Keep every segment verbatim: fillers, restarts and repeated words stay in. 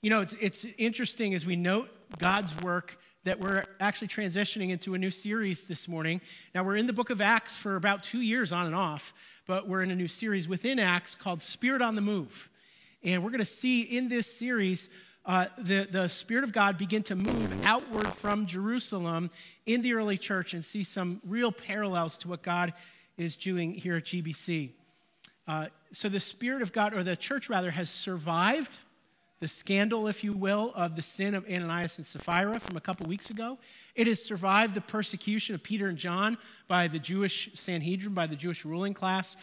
You know, it's, it's interesting as we note God's work that we're actually transitioning into a new series this morning. Now, we're in the book of Acts for about two years on and off, but we're in a new series within Acts called Spirit on the Move. And we're going to see in this series uh, the, the Spirit of God begin to move outward from Jerusalem in the early church and see some real parallels to what God is doing here at G B C. Uh, so the Spirit of God, or the church rather, has survived the scandal, if you will, of the sin of Ananias and Sapphira from a couple weeks ago. It has survived the persecution of Peter and John by the Jewish Sanhedrin, by the Jewish ruling class.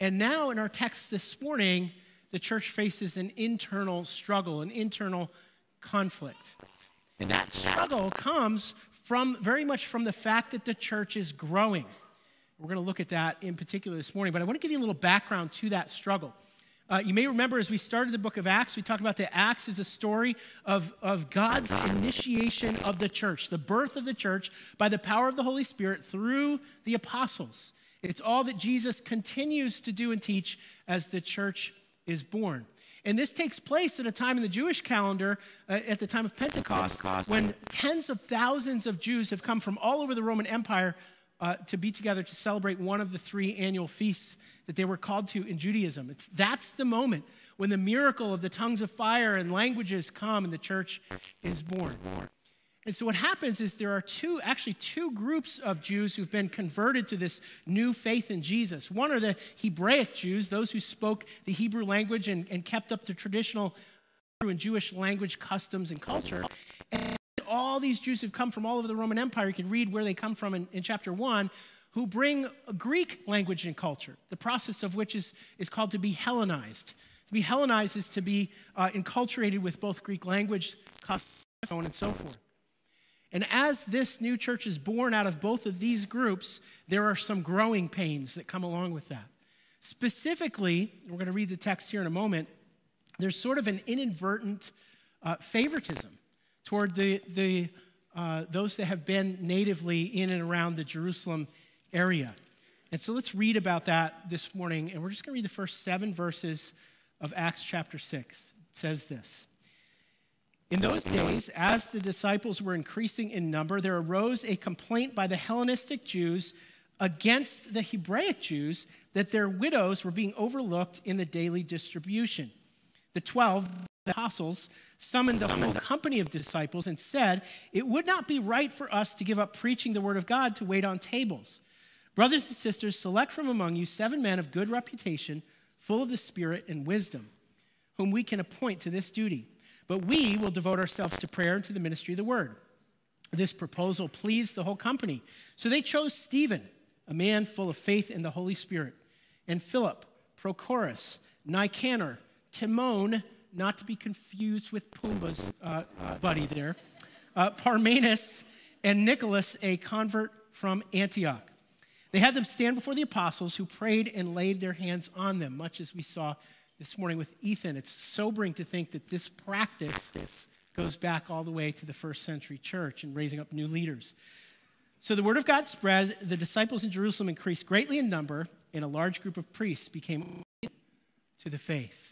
And now in our text this morning, the church faces an internal struggle, an internal conflict. And that struggle comes from very much from the fact that the church is growing. We're going to look at that in particular this morning, but I want to give you a little background to that struggle. Uh, you may remember as we started the book of Acts, we talked about that Acts is a story of, of God's initiation of the church, the birth of the church by the power of the Holy Spirit through the apostles. It's all that Jesus continues to do and teach as the church is born. And this takes place at a time in the Jewish calendar, uh, at the time of Pentecost, Pentecost, when tens of thousands of Jews have come from all over the Roman Empire Uh, to be together to celebrate one of the three annual feasts that they were called to in Judaism. It's, that's the moment when the miracle of the tongues of fire and languages come and the church is born. And so what happens is there are two, actually two groups of Jews who've been converted to this new faith in Jesus. One are the Hebraic Jews, those who spoke the Hebrew language and, and kept up the traditional Hebrew and Jewish language customs and culture. And all these Jews who've come from all over the Roman Empire, you can read where they come from in, in chapter one, who bring Greek language and culture, the process of which is, is called to be Hellenized. To be Hellenized is to be uh, enculturated with both Greek language, customs, so on and so forth. And as this new church is born out of both of these groups, there are some growing pains that come along with that. Specifically, we're going to read the text here in a moment, there's sort of an inadvertent uh, favoritism toward the, the, uh, those that have been natively in and around the Jerusalem area. And so let's read about that this morning, and we're just going to read the first seven verses of Acts chapter six. It says this. In those days, as the disciples were increasing in number, there arose a complaint by the Hellenistic Jews against the Hebraic Jews that their widows were being overlooked in the daily distribution. The twelve the apostles summoned a whole company of disciples and said, "It would not be right for us to give up preaching the word of God to wait on tables. Brothers and sisters, select from among you seven men of good reputation, full of the Spirit and wisdom, whom we can appoint to this duty. But we will devote ourselves to prayer and to the ministry of the word." This proposal pleased the whole company. So they chose Stephen, a man full of faith in the Holy Spirit, and Philip, Prochorus, Nicanor, Timon, not to be confused with Pumbaa's uh, buddy there, uh, Parmenas, and Nicholas, a convert from Antioch. They had them stand before the apostles, who prayed and laid their hands on them, much as we saw this morning with Ethan. It's sobering to think that this practice goes back all the way to the first century church and raising up new leaders. So the word of God spread. The disciples in Jerusalem increased greatly in number, and a large group of priests became to the faith.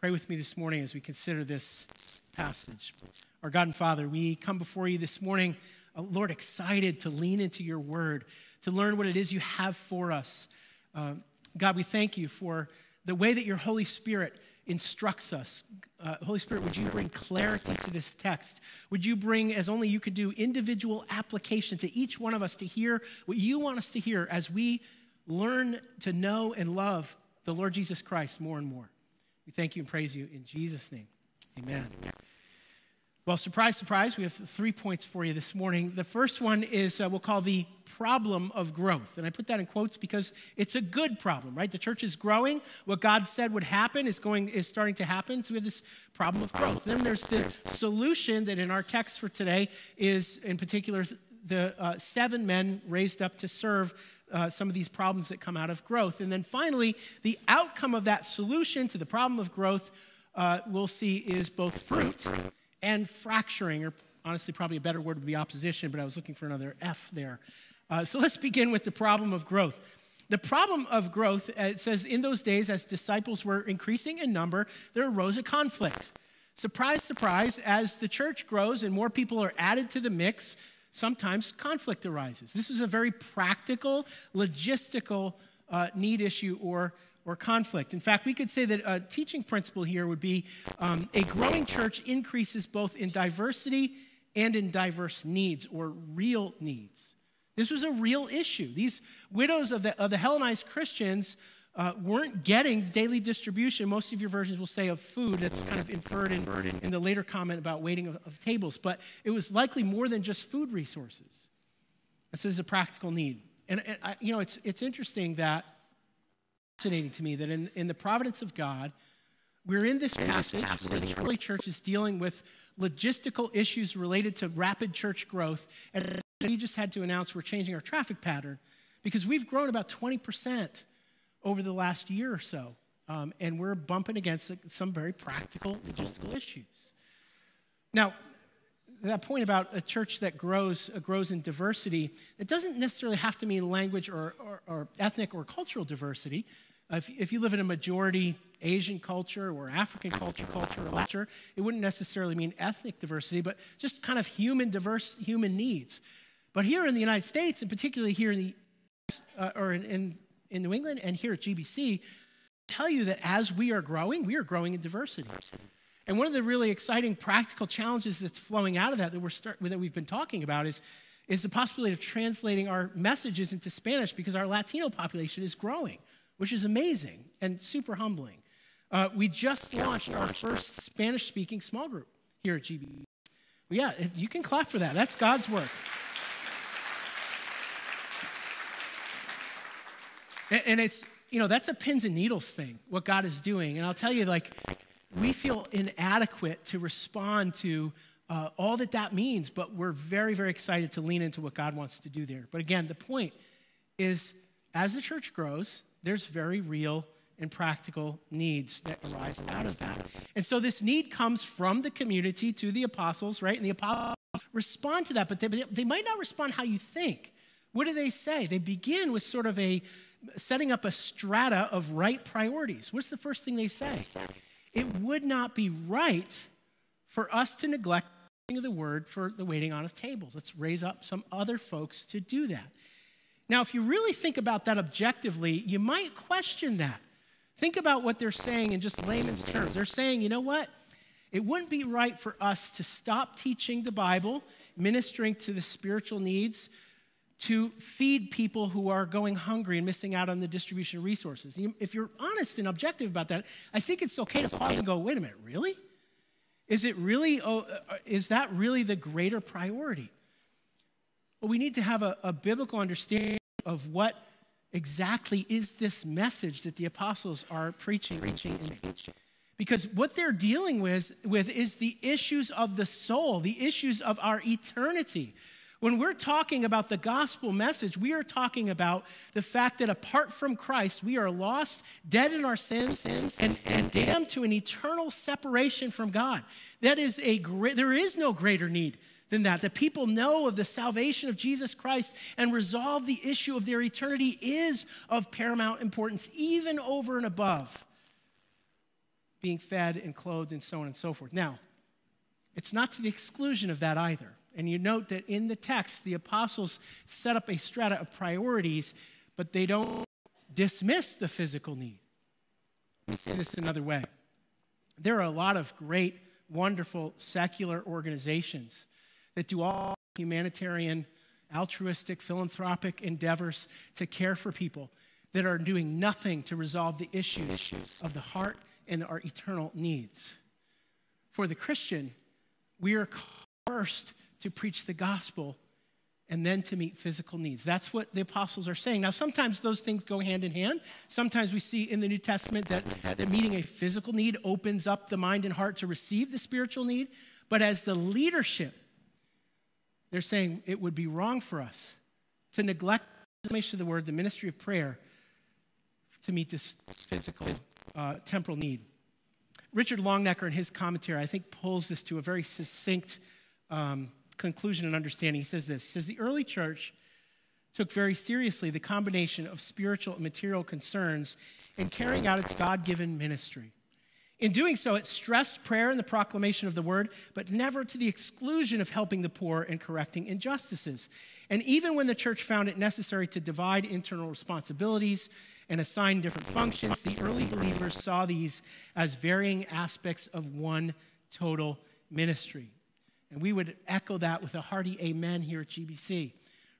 Pray with me this morning as we consider this passage. Our God and Father, we come before you this morning, uh, Lord, excited to lean into your word, to learn what it is you have for us. Uh, God, we thank you for the way that your Holy Spirit instructs us. Uh, Holy Spirit, would you bring clarity to this text? Would you bring, as only you could do, individual application to each one of us to hear what you want us to hear as we learn to know and love the Lord Jesus Christ more and more. We thank you and praise you in Jesus' name. Amen. Well, surprise, surprise, we have three points for you this morning. The first one is uh, we'll call the problem of growth. And I put that in quotes because it's a good problem, right? The church is growing. What God said would happen is going is starting to happen. So we have this problem of growth. Then there's the solution that in our text for today is, in particular, the uh, seven men raised up to serve Uh, some of these problems that come out of growth. And then finally, the outcome of that solution to the problem of growth, uh, we'll see, is both fruit and fracturing, or honestly, probably a better word would be opposition, but I was looking for another F there. Uh, so let's begin with the problem of growth. The problem of growth, it says, in those days, as disciples were increasing in number, there arose a conflict. Surprise, surprise, as the church grows and more people are added to the mix, sometimes conflict arises. This is a very practical, logistical uh, need issue or, or conflict. In fact, we could say that a teaching principle here would be um, a growing church increases both in diversity and in diverse needs or real needs. This was a real issue. These widows of the, of the Hellenized Christians Uh, weren't getting daily distribution. Most of your versions will say of food. That's kind of inferred in, in the later comment about waiting of, of tables. But it was likely more than just food resources. This is a practical need. And, and I, you know, it's it's interesting that, fascinating to me, that in, in the providence of God, we're in this passage where the early church is dealing with logistical issues related to rapid church growth. And we just had to announce we're changing our traffic pattern because we've grown about twenty percent over the last year or so, um, and we're bumping against some very practical logistical issues. Now, that point about a church that grows uh, grows in diversity, it doesn't necessarily have to mean language or, or, or ethnic or cultural diversity. Uh, if, if you live in a majority Asian culture or African culture, culture, or culture, it wouldn't necessarily mean ethnic diversity, but just kind of human diverse human needs. But here in the United States, and particularly here in the uh, or in, in in New England and here at G B C, tell you that as we are growing, we are growing in diversity. And one of the really exciting practical challenges that's flowing out of that that, we're start, that we've been talking about is, is the possibility of translating our messages into Spanish because our Latino population is growing, which is amazing and super humbling. Uh, we just, just launched, launched our first Spanish-speaking small group here at G B C. Well, yeah, you can clap for that. That's God's work. And it's, you know, that's a pins and needles thing, what God is doing. And I'll tell you, like, we feel inadequate to respond to uh, all that that means, but we're very, very excited to lean into what God wants to do there. But again, the point is, as the church grows, there's very real and practical needs that arise out of that. And so this need comes from the community to the apostles, right? And the apostles respond to that, but they, they might not respond how you think. What do they say? They begin with sort of a setting up a strata of right priorities. What's the first thing they say? It would not be right for us to neglect the word for the waiting on of tables. Let's raise up some other folks to do that. Now, if you really think about that objectively, you might question that. Think about what they're saying in just layman's terms. They're saying, you know what? It wouldn't be right for us to stop teaching the Bible, ministering to the spiritual needs, to feed people who are going hungry and missing out on the distribution of resources. If you're honest and objective about that, I think it's okay to pause and go, wait a minute, really? Is it really, oh, is that really the greater priority? Well, we need to have a, a biblical understanding of what exactly is this message that the apostles are preaching. preaching and teaching. Because what they're dealing with, with is the issues of the soul, the issues of our eternity. When we're talking about the gospel message, we are talking about the fact that apart from Christ, we are lost, dead in our sins, sins and, and damned to an eternal separation from God. That is a great, there is no greater need than that. The people know of the salvation of Jesus Christ and resolve the issue of their eternity is of paramount importance, even over and above being fed and clothed and so on and so forth. Now, it's not to the exclusion of that either. And you note that in the text, the apostles set up a strata of priorities, but they don't dismiss the physical need. Let me say this another way. There are a lot of great, wonderful, secular organizations that do all humanitarian, altruistic, philanthropic endeavors to care for people that are doing nothing to resolve the issues of the heart and our eternal needs. For the Christian, we are first to preach the gospel, and then to meet physical needs. That's what the apostles are saying. Now, sometimes those things go hand in hand. Sometimes we see in the New Testament that, that meeting a physical need opens up the mind and heart to receive the spiritual need. But as the leadership, they're saying it would be wrong for us to neglect the proclamation of the word, the ministry of prayer, to meet this physical, uh, temporal need. Richard Longnecker, in his commentary, I think pulls this to a very succinct um conclusion and understanding. He says this. He says, the early church took very seriously the combination of spiritual and material concerns in carrying out its God-given ministry. In doing so, it stressed prayer and the proclamation of the word, but never to the exclusion of helping the poor and correcting injustices. And even when the church found it necessary to divide internal responsibilities and assign different functions, the early believers saw these as varying aspects of one total ministry. And we would echo that with a hearty amen here at G B C.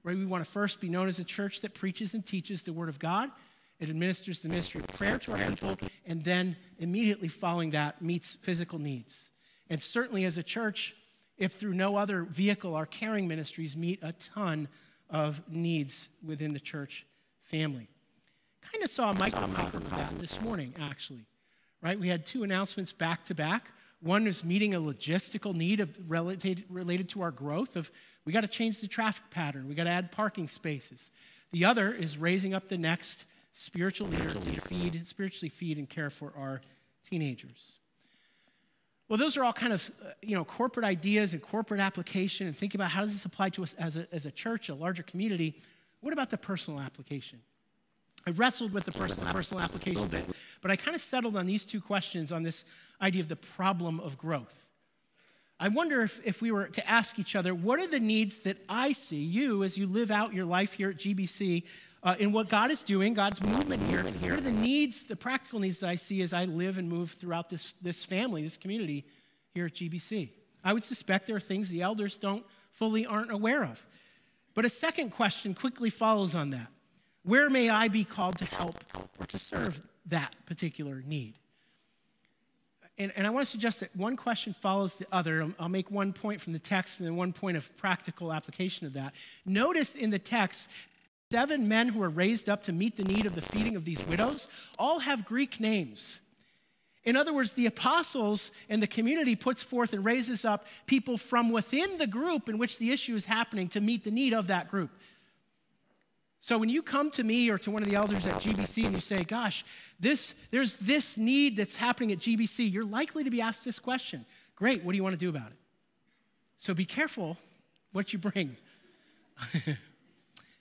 Right? We want to first be known as a church that preaches and teaches the word of God. It administers the ministry of prayer to our people, and then immediately following that meets physical needs. And certainly as a church, if through no other vehicle, our caring ministries meet a ton of needs within the church family. Kind of saw a microcosm of that this morning, actually. Right? We had two announcements back to back. One is meeting a logistical need of related, related to our growth of we got to change the traffic pattern. We got to add parking spaces. The other is raising up the next spiritual leader to feed, spiritually feed and care for our teenagers. Well, those are all kind of, you know, corporate ideas and corporate application, and think about how does this apply to us as a, as a church, a larger community. What about the personal application? I wrestled with the personal, personal application bit, but I kind of settled on these two questions on this idea of the problem of growth. I wonder if, if we were to ask each other, what are the needs that I see you as you live out your life here at G B C uh, in what God is doing, God's movement here, and here are the needs, the practical needs that I see as I live and move throughout this, this family, this community here at G B C. I would suspect there are things the elders don't fully aren't aware of. But a second question quickly follows on that. Where may I be called to help or to serve that particular need? And, and I want to suggest that one question follows the other. I'll, I'll make one point from the text and then one point of practical application of that. Notice in the text, seven men who were raised up to meet the need of the feeding of these widows all have Greek names. In other words, the apostles and the community puts forth and raises up people from within the group in which the issue is happening to meet the need of that group. So when you come to me or to one of the elders at G B C and you say, gosh, this, there's this need that's happening at G B C, you're likely to be asked this question. Great, what do you want to do about it? So be careful what you bring.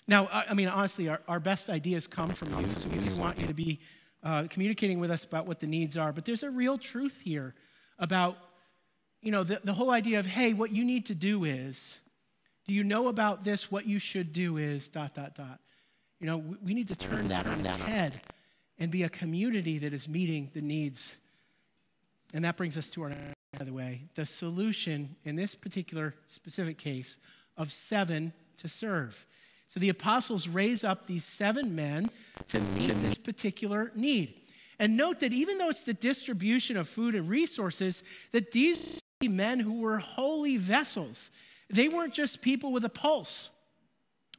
Now, I mean, honestly, our, our best ideas come from you, so we do want you to be uh, communicating with us about what the needs are. But there's a real truth here about, you know, the, the whole idea of, hey, what you need to do is, do you know about this? What you should do is dot, dot, dot. You know, we need to turn that on its head and be a community that is meeting the needs. And that brings us to our, by the way, the solution in this particular specific case of seven to serve. So the apostles raise up these seven men to meet this particular need. And note that even though it's the distribution of food and resources, that these men who were holy vessels, they weren't just people with a pulse.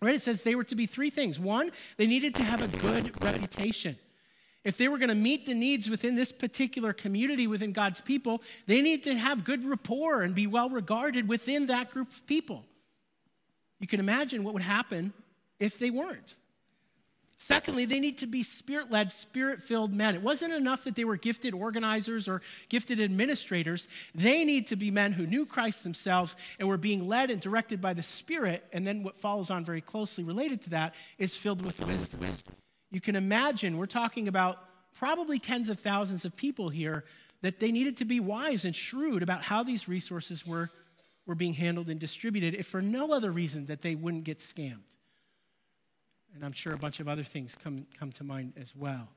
Right? It says they were to be three things. One, they needed to have a good reputation. If they were going to meet the needs within this particular community, within God's people, they need to have good rapport and be well regarded within that group of people. You can imagine what would happen if they weren't. Secondly, they need to be spirit-led, spirit-filled men. It wasn't enough that they were gifted organizers or gifted administrators. They need to be men who knew Christ themselves and were being led and directed by the Spirit. And then what follows on very closely related to that is filled with wisdom. You can imagine we're talking about probably tens of thousands of people here that they needed to be wise and shrewd about how these resources were, were being handled and distributed, if for no other reason that they wouldn't get scammed. And I'm sure a bunch of other things come, come to mind as well.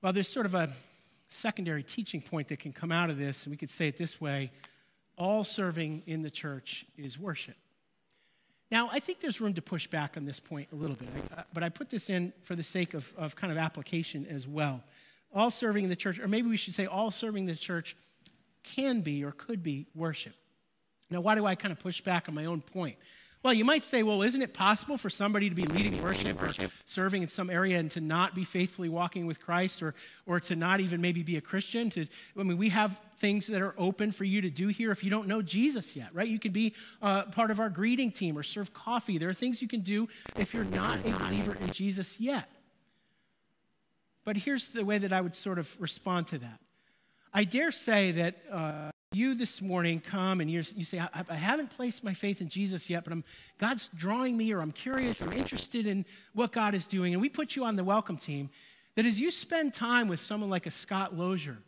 Well, there's sort of a secondary teaching point that can come out of this, and we could say it this way: all serving in the church is worship. Now, I think there's room to push back on this point a little bit, but I put this in for the sake of, of kind of application as well. All serving in the church, or maybe we should say all serving in the church can be or could be worship. Now, why do I kind of push back on my own point? Well, you might say, well, isn't it possible for somebody to be leading worship or serving in some area and to not be faithfully walking with Christ, or, or to not even maybe be a Christian? To, I mean, we have things that are open for you to do here if you don't know Jesus yet, right? You could be uh, part of our greeting team or serve coffee. There are things you can do if you're not a believer in Jesus yet. But here's the way that I would sort of respond to that. I dare say that... Uh, You this morning come and you're, you say, I, I haven't placed my faith in Jesus yet, but I'm, God's drawing me, or I'm curious, I'm interested in what God is doing. And we put you on the welcome team, that as you spend time with someone like a Scott Lozier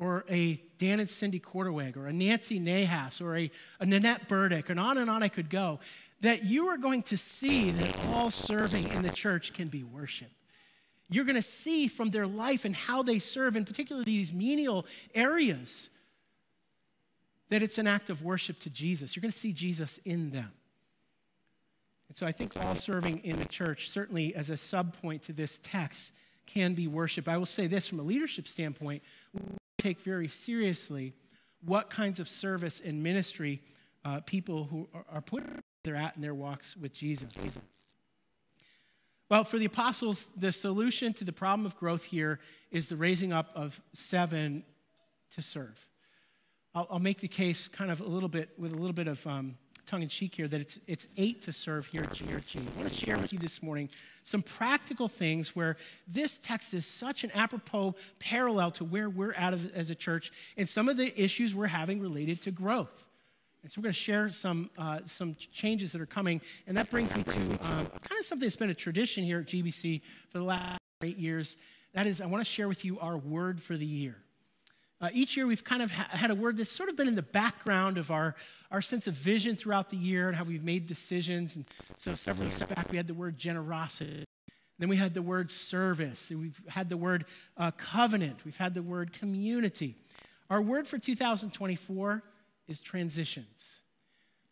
or a Dan and Cindy Quarterweg, or a Nancy Nahas, or a, a Nanette Burdick, and on and on I could go, that you are going to see that all serving in the church can be worship. You're going to see from their life and how they serve, in particular these menial areas, that it's an act of worship to Jesus. You're going to see Jesus in them. And so I think all serving in the church, certainly as a subpoint to this text, can be worship. I will say this from a leadership standpoint, we take very seriously what kinds of service and ministry uh, people who are, are put they're at in their walks with Jesus. Well, for the apostles, the solution to the problem of growth here is the raising up of seven to serve. I'll, I'll make the case kind of a little bit, with a little bit of um, tongue-in-cheek here, that it's, it's eight to serve here at G B C. I want to share with you this morning some practical things where this text is such an apropos parallel to where we're at as a church and some of the issues we're having related to growth. And so we're going to share some, uh, some changes that are coming, and that brings me to um, kind of something that's been a tradition here at G B C for the last eight years. That is, I want to share with you our word for the year. Uh, each year we've kind of ha had a word that's sort of been in the background of our, our sense of vision throughout the year and how we've made decisions. And so several years back we had the word generosity. Then we had the word service. And we've had the word uh, covenant. We've had the word community. Our word for two thousand twenty-four is transitions.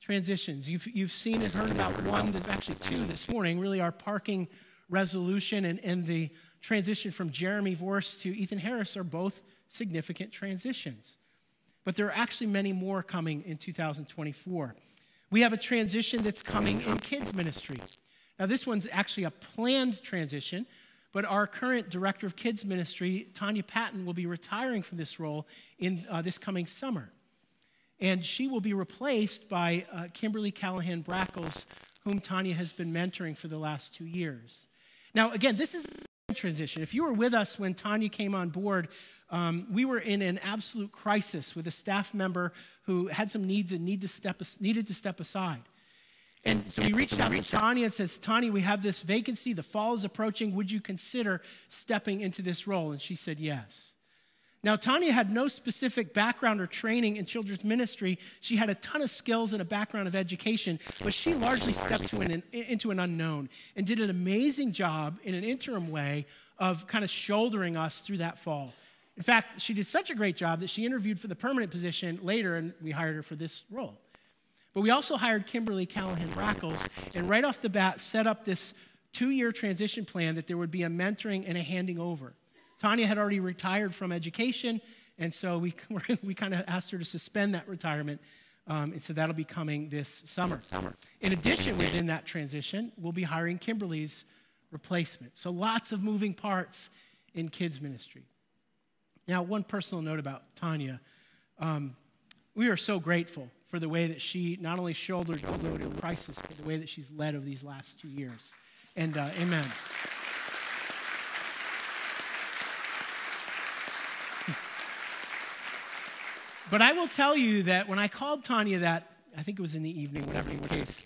Transitions. You've, you've seen and heard about one, there's actually two this morning, really our parking resolution and, and the transition from Jeremy Vorce to Ethan Harris are both significant transitions. But there are actually many more coming in two thousand twenty-four. We have a transition that's coming in kids ministry. Now this one's actually a planned transition, but our current director of kids ministry, Tanya Patton, will be retiring from this role in uh, this coming summer. And she will be replaced by uh, Kimberly Callahan Brackles, whom Tanya has been mentoring for the last two years. Now, again, this is a transition. If you were with us when Tanya came on board, um, we were in an absolute crisis with a staff member who had some needs and need to step needed to step aside. And so we reached out to Tanya and says, Tanya, we have this vacancy. The fall is approaching. Would you consider stepping into this role? And she said yes. Now, Tanya had no specific background or training in children's ministry. She had a ton of skills and a background of education, but she largely stepped to an, into an unknown and did an amazing job in an interim way of kind of shouldering us through that fall. In fact, she did such a great job that she interviewed for the permanent position later, and we hired her for this role. But we also hired Kimberly Callahan Brackles, and right off the bat set up this two-year transition plan that there would be a mentoring and a handing over. Tanya had already retired from education, and so we, we kind of asked her to suspend that retirement, um, and so that'll be coming this summer. summer. In addition, within that transition, we'll be hiring Kimberly's replacement. So lots of moving parts in kids' ministry. Now, one personal note about Tanya. Um, we are so grateful for the way that she not only shouldered the load of crisis, but the way that she's led over these last two years. And uh, amen. But I will tell you that when I called Tanya that, I think it was in the evening, whatever the case,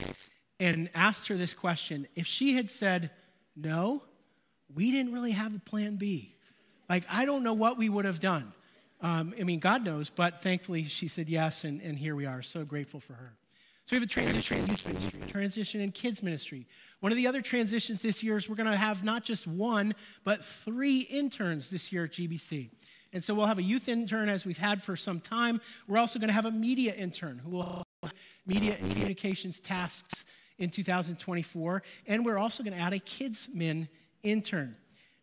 and asked her this question, if she had said, no, we didn't really have a plan B. Like, I don't know what we would have done. Um, I mean, God knows, but thankfully she said yes, and, and here we are. So grateful for her. So we have a transition, transition, transition, transition in kids ministry. One of the other transitions this year is we're going to have not just one, but three interns this year at G B C. And so we'll have a youth intern, as we've had for some time. We're also going to have a media intern who will have media and communications tasks in two thousand twenty-four. And we're also going to add a kids min intern.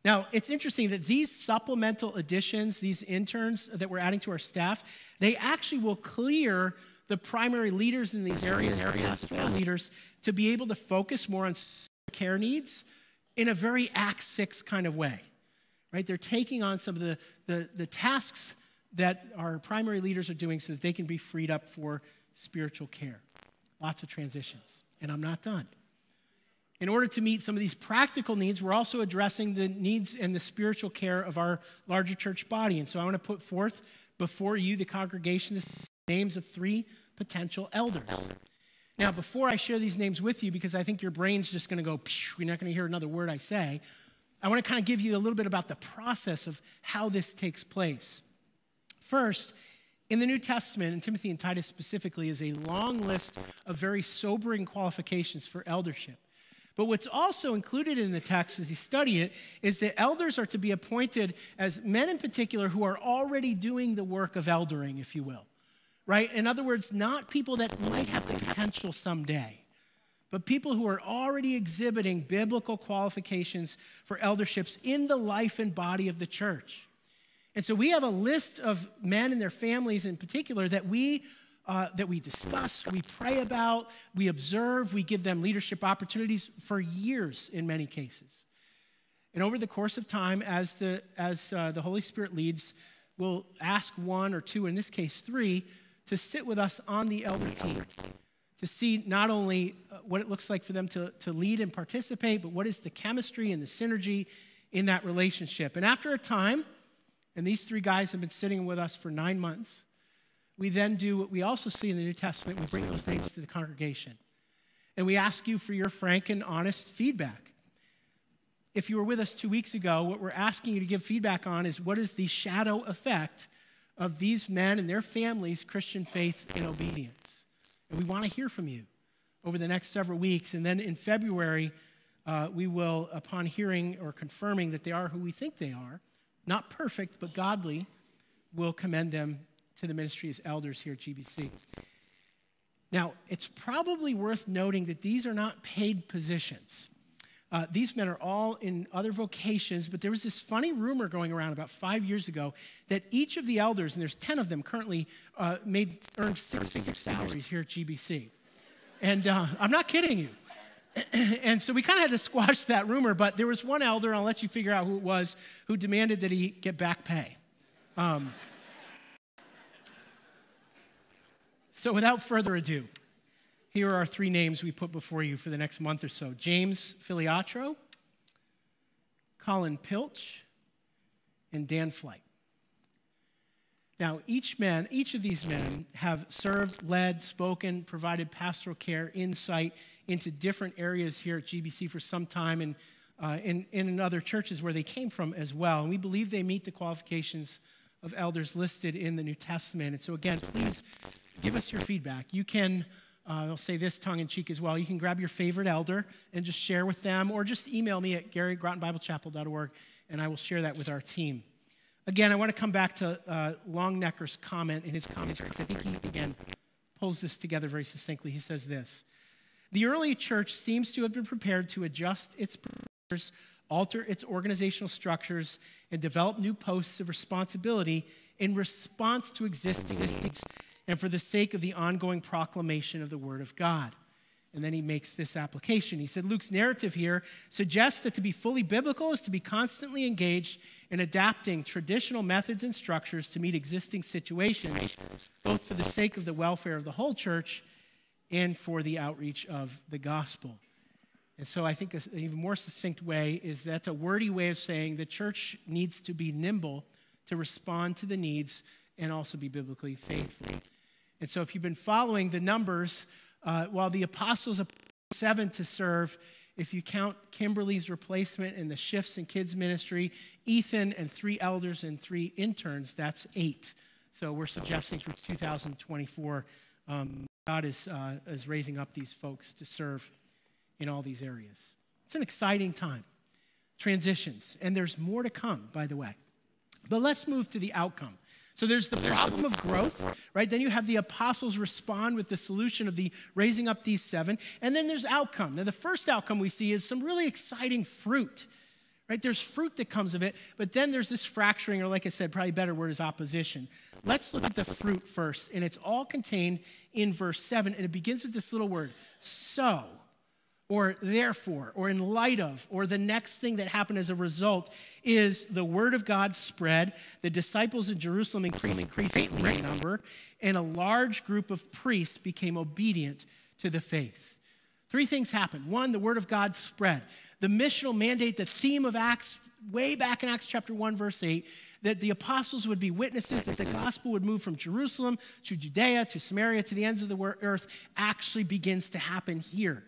Now, it's interesting that these supplemental additions, these interns that we're adding to our staff, they actually will clear the primary leaders in these areas, areas the leaders, to be able to focus more on care needs in a very Acts six kind of way. Right? They're taking on some of the, the, the tasks that our primary leaders are doing so that they can be freed up for spiritual care. Lots of transitions. And I'm not done. In order to meet some of these practical needs, we're also addressing the needs and the spiritual care of our larger church body. And so I want to put forth before you, the congregation, the names of three potential elders. Now, before I share these names with you, because I think your brain's just going to go, psh, you're not going to hear another word I say, I want to kind of give you a little bit about the process of how this takes place. First, in the New Testament, and Timothy and Titus specifically, is a long list of very sobering qualifications for eldership. But what's also included in the text as you study it is that elders are to be appointed as men in particular who are already doing the work of eldering, if you will, right? In other words, not people that might have the potential someday, but people who are already exhibiting biblical qualifications for elderships in the life and body of the church. And so we have a list of men and their families in particular that we Uh, that we discuss, we pray about, we observe, we give them leadership opportunities for years in many cases. And over the course of time, as the, as, uh, the Holy Spirit leads, we'll ask one or two, in this case three, to sit with us on the elder team to see not only what it looks like for them to, to lead and participate, but what is the chemistry and the synergy in that relationship. And after a time, and these three guys have been sitting with us for nine months, we then do what we also see in the New Testament. We bring those names to the congregation. And we ask you for your frank and honest feedback. If you were with us two weeks ago, what we're asking you to give feedback on is what is the shadow effect of these men and their families' Christian faith and obedience. And we want to hear from you over the next several weeks. And then in February, uh, we will, upon hearing or confirming that they are who we think they are, not perfect, but godly, we'll commend them to the ministry as elders here at G B C. Now, it's probably worth noting that these are not paid positions. Uh, these men are all in other vocations, but there was this funny rumor going around about five years ago that each of the elders, and there's ten of them currently, uh, made earned six-figure salaries here at G B C. And uh, I'm not kidding you. And so we kind of had to squash that rumor, but there was one elder, and I'll let you figure out who it was, who demanded that he get back pay. Um, So without further ado, here are our three names we put before you for the next month or so. James Filiatro, Colin Pilch, and Dan Flight. Now, each man, each of these men have served, led, spoken, provided pastoral care, insight into different areas here at G B C for some time and uh, in, in other churches where they came from as well. And we believe they meet the qualifications of elders listed in the New Testament. And so again, please give us your feedback. You can, uh, I'll say this tongue-in-cheek as well, you can grab your favorite elder and just share with them, or just email me at gary at groton bible chapel dot org, and I will share that with our team. Again, I want to come back to uh, Longnecker's comment in his commentary, because I think he, again, pulls this together very succinctly. He says this: the early church seems to have been prepared to adjust its prayers, alter its organizational structures, and develop new posts of responsibility in response to existing needs and for the sake of the ongoing proclamation of the Word of God. And then he makes this application. He said, Luke's narrative here suggests that to be fully biblical is to be constantly engaged in adapting traditional methods and structures to meet existing situations, both for the sake of the welfare of the whole church and for the outreach of the gospel. And so I think an even more succinct way is that's a wordy way of saying the church needs to be nimble to respond to the needs and also be biblically faithful. And so if you've been following the numbers, uh, while the apostles appointed seven to serve, if you count Kimberly's replacement and the shifts in kids ministry, Ethan and three elders and three interns, that's eight. So we're suggesting for two thousand twenty-four, um, God is, uh, is raising up these folks to serve in all these areas. It's an exciting time. Transitions. And there's more to come, by the way. But let's move to the outcome. So there's the problem of growth, right? Then you have the apostles respond with the solution of the raising up these seven. And then there's outcome. Now, the first outcome we see is some really exciting fruit, right? There's fruit that comes of it, but then there's this fracturing, or like I said, probably a better word is opposition. Let's look at the fruit first, and it's all contained in verse seven, and it begins with this little word, so, or therefore, or in light of, or the next thing that happened as a result is the word of God spread, the disciples in Jerusalem increased greatly in number, and a large group of priests became obedient to the faith. Three things happened. One, the word of God spread. The missional mandate, the theme of Acts, way back in Acts chapter one, verse eight, that the apostles would be witnesses, that the gospel would move from Jerusalem to Judea, to Samaria, to the ends of the earth, actually begins to happen here.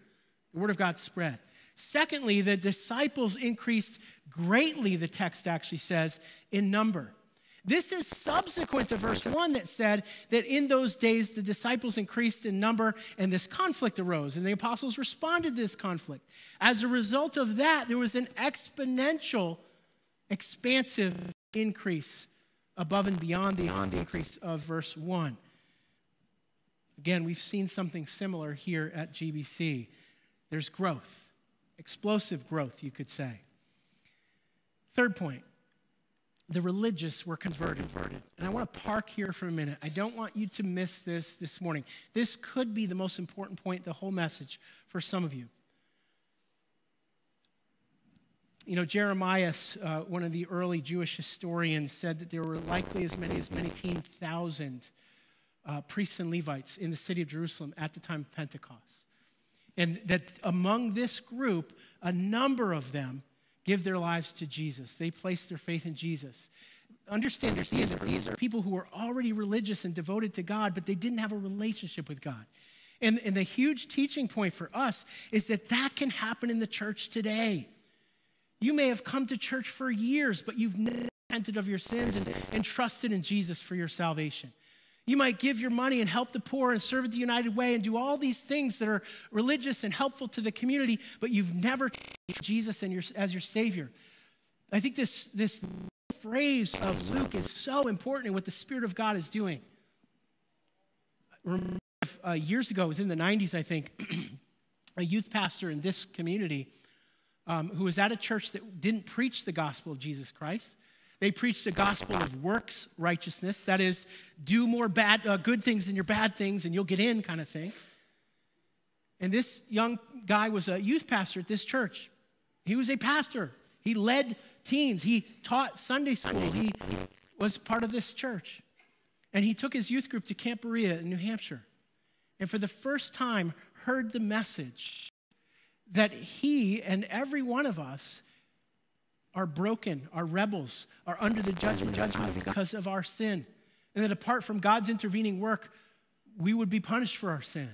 The word of God spread. Secondly, the disciples increased greatly, the text actually says, in number. This is subsequent to verse one that said that in those days the disciples increased in number and this conflict arose, and the apostles responded to this conflict. As a result of that, there was an exponential, expansive increase above and beyond the increase of verse one. Again, we've seen something similar here at G B C. There's growth, explosive growth, you could say. Third point. The religious were converted. And I want to park here for a minute. I don't want you to miss this this morning. This could be the most important point, the whole message for some of you. You know, Jeremiah, uh, one of the early Jewish historians, said that there were likely as many as many ten thousand uh, priests and Levites in the city of Jerusalem at the time of Pentecost. And that among this group, a number of them give their lives to Jesus. They place their faith in Jesus. Understand, these are, these are people who were already religious and devoted to God, but they didn't have a relationship with God. And, and the huge teaching point for us is that that can happen in the church today. You may have come to church for years, but you've never repented of your sins and, and trusted in Jesus for your salvation. You might give your money and help the poor and serve at the United Way and do all these things that are religious and helpful to the community, but you've never trusted Jesus and your, as your Savior. I think this, this phrase of Luke is so important in what the Spirit of God is doing. Remember, uh, years ago, it was in the nineties, I think, a youth pastor in this community um, who was at a church that didn't preach the gospel of Jesus Christ. They preached the gospel of works righteousness, that is, do more bad, uh, good things than your bad things and you'll get in kind of thing. And this young guy was a youth pastor at this church. He was a pastor. He led teens. He taught Sunday school. He was part of this church. And he took his youth group to Camp Berea in New Hampshire. And for the first time, heard the message that he and every one of us are broken, are rebels, are under the judgment because of our sin. And that apart from God's intervening work, we would be punished for our sin.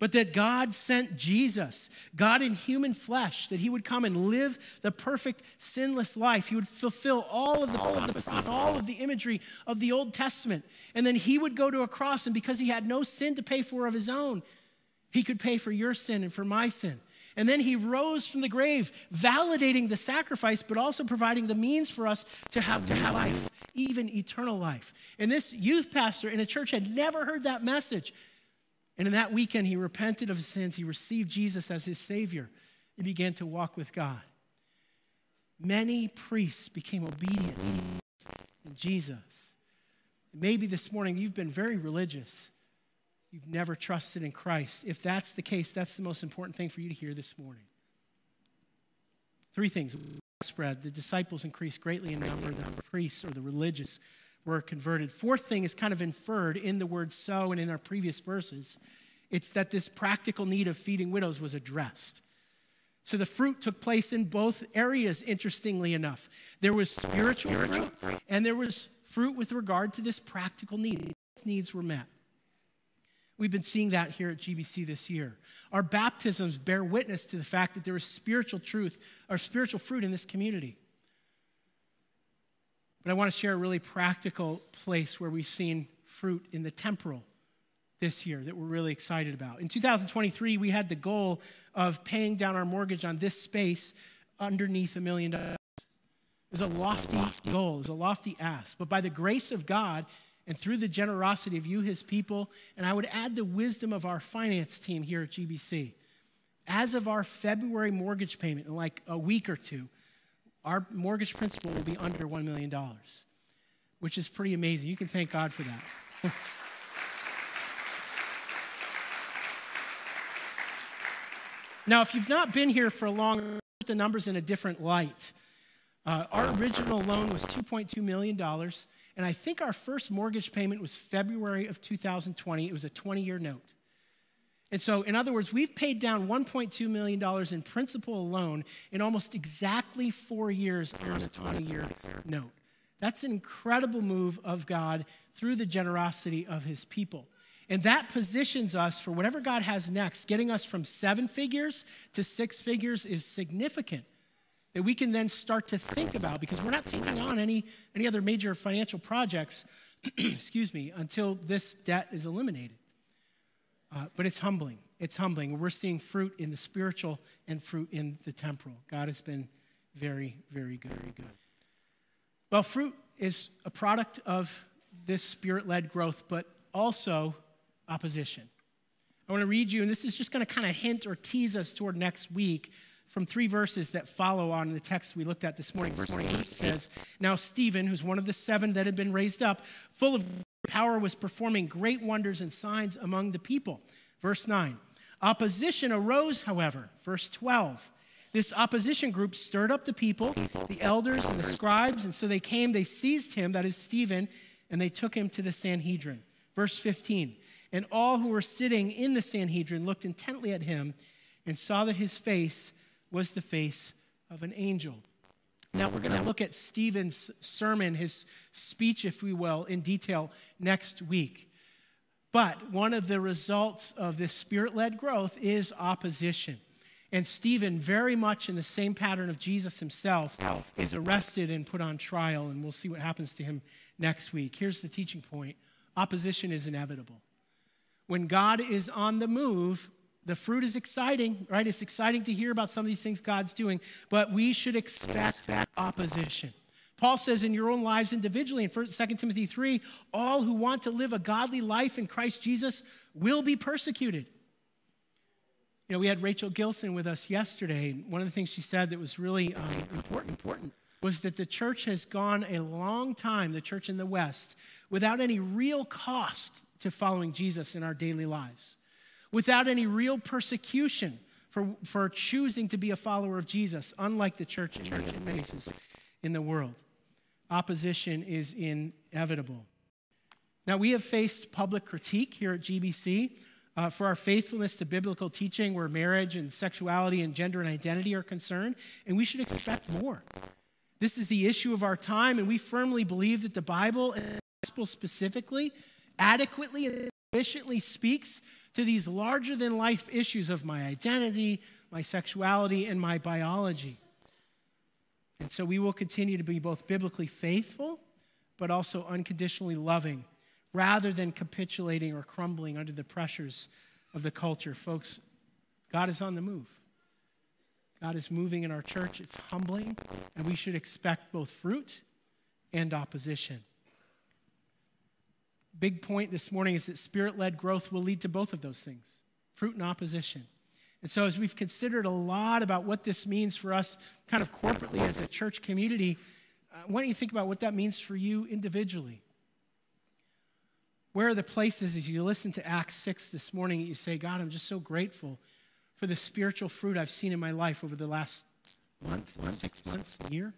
But that God sent Jesus, God in human flesh, that he would come and live the perfect, sinless life. He would fulfill all of the prophecy, all of the imagery of the Old Testament. And then he would go to a cross, and because he had no sin to pay for of his own, he could pay for your sin and for my sin. And then he rose from the grave, validating the sacrifice, but also providing the means for us to have to have life, even eternal life. And this youth pastor in a church had never heard that message. And in that weekend, he repented of his sins. He received Jesus as his Savior and began to walk with God. Many priests became obedient to Jesus. Maybe this morning you've been very religious. You've never trusted in Christ. If that's the case, that's the most important thing for you to hear this morning. Three things spread. The disciples increased greatly in number. The priests or the religious were converted. Fourth thing is kind of inferred in the word so and in our previous verses. It's that this practical need of feeding widows was addressed. So the fruit took place in both areas, interestingly enough. There was spiritual fruit, and there was fruit with regard to this practical need. Both needs were met. We've been seeing that here at G B C this year. Our baptisms bear witness to the fact that there is spiritual truth or spiritual fruit in this community. But I want to share a really practical place where we've seen fruit in the temporal this year that we're really excited about. In two thousand twenty-three, we had the goal of paying down our mortgage on this space underneath a million dollars. It was a lofty, lofty goal. It was a lofty ask. But by the grace of God, and through the generosity of you, his people, and I would add the wisdom of our finance team here at G B C. As of our February mortgage payment, in like a week or two, our mortgage principal will be under one million dollars, which is pretty amazing. You can thank God for that. Now, if you've not been here for a long time, put the numbers in a different light. Uh, our original loan was two point two million dollars. And I think our first mortgage payment was February of two thousand twenty. It was a twenty-year note. And so, in other words, we've paid down one point two million dollars in principal alone in almost exactly four years on a twenty-year note. That's an incredible move of God through the generosity of his people. And that positions us for whatever God has next. Getting us from seven figures to six figures is significant. that we can then start to think about, because we're not taking on any, any other major financial projects excuse me, until this debt is eliminated. Uh, but it's humbling. It's humbling. We're seeing fruit in the spiritual and fruit in the temporal. God has been very, very good. Very good. Well, fruit is a product of this spirit-led growth, but also opposition. I want to read you, and this is just going to kind of hint or tease us toward next week, from three verses that follow on the text we looked at this morning. Verse eight says, "Now Stephen, who's one of the seven that had been raised up, full of power, was performing great wonders and signs among the people." Verse nine, "Opposition arose, however." Verse twelve, "This opposition group stirred up the people, the elders and the scribes, and so they came, they seized him," that is Stephen, "and they took him to the Sanhedrin." Verse fifteen, "And all who were sitting in the Sanhedrin looked intently at him and saw that his face was the face of an angel." Now, we're going to look at Stephen's sermon, his speech, if we will, in detail next week. But one of the results of this spirit-led growth is opposition. And Stephen, very much in the same pattern of Jesus himself, is arrested and put on trial, and we'll see what happens to him next week. Here's the teaching point. Opposition is inevitable. When God is on the move, the fruit is exciting, right? It's exciting to hear about some of these things God's doing, but we should expect opposition. Paul says, in your own lives individually, in Second Timothy three, all who want to live a godly life in Christ Jesus will be persecuted. You know, we had Rachel Gilson with us yesterday, and one of the things she said that was really um, important, important was that the church has gone a long time, the church in the West, without any real cost to following Jesus in our daily lives, without any real persecution for, for choosing to be a follower of Jesus, unlike the church in many places in the world. Opposition is inevitable. Now, we have faced public critique here at G B C uh, for our faithfulness to biblical teaching where marriage and sexuality and gender and identity are concerned, and we should expect more. This is the issue of our time, and we firmly believe that the Bible, and the gospel specifically, adequately and efficiently speaks to these larger-than-life issues of my identity, my sexuality, and my biology. And so we will continue to be both biblically faithful, but also unconditionally loving, rather than capitulating or crumbling under the pressures of the culture. Folks, God is on the move. God is moving in our church. It's humbling, and we should expect both fruit and opposition. Big point this morning is that spirit-led growth will lead to both of those things, fruit and opposition. And so as we've considered a lot about what this means for us kind of corporately as a church community, uh, why don't you think about what that means for you individually? Where are the places, as you listen to Acts six this morning, that you say, God, I'm just so grateful for the spiritual fruit I've seen in my life over the last month, six months, year?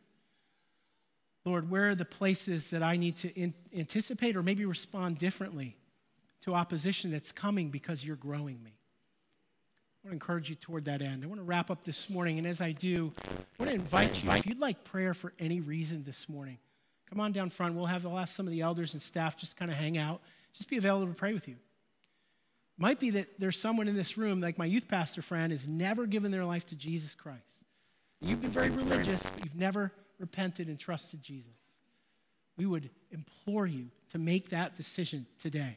Lord, where are the places that I need to in, anticipate or maybe respond differently to opposition that's coming because you're growing me? I want to encourage you toward that end. I want to wrap up this morning, and as I do, I want to invite you, if you'd like prayer for any reason this morning, come on down front. We'll have, I'll ask some of the elders and staff just kind of hang out. Just be available to pray with you. Might be that there's someone in this room, like my youth pastor friend, has never given their life to Jesus Christ. You've been very religious, but you've never repented and trusted Jesus. We would implore you to make that decision today.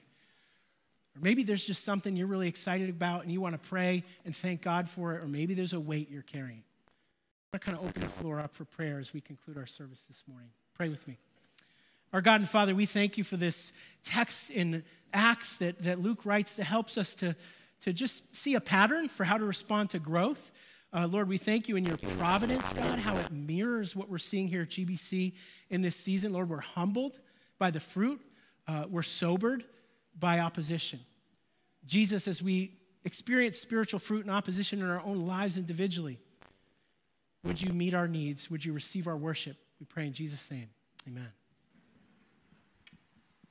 Or maybe there's just something you're really excited about and you want to pray and thank God for it, or maybe there's a weight you're carrying. I'm going to kind of open the floor up for prayer as we conclude our service this morning. Pray with me. Our God and Father, we thank you for this text in Acts that, that Luke writes that helps us to, to just see a pattern for how to respond to growth. Uh, Lord, we thank you in your providence, God, how it mirrors what we're seeing here at G B C in this season. Lord, we're humbled by the fruit. Uh, we're sobered by opposition. Jesus, as we experience spiritual fruit and opposition in our own lives individually, would you meet our needs? Would you receive our worship? We pray in Jesus' name. Amen.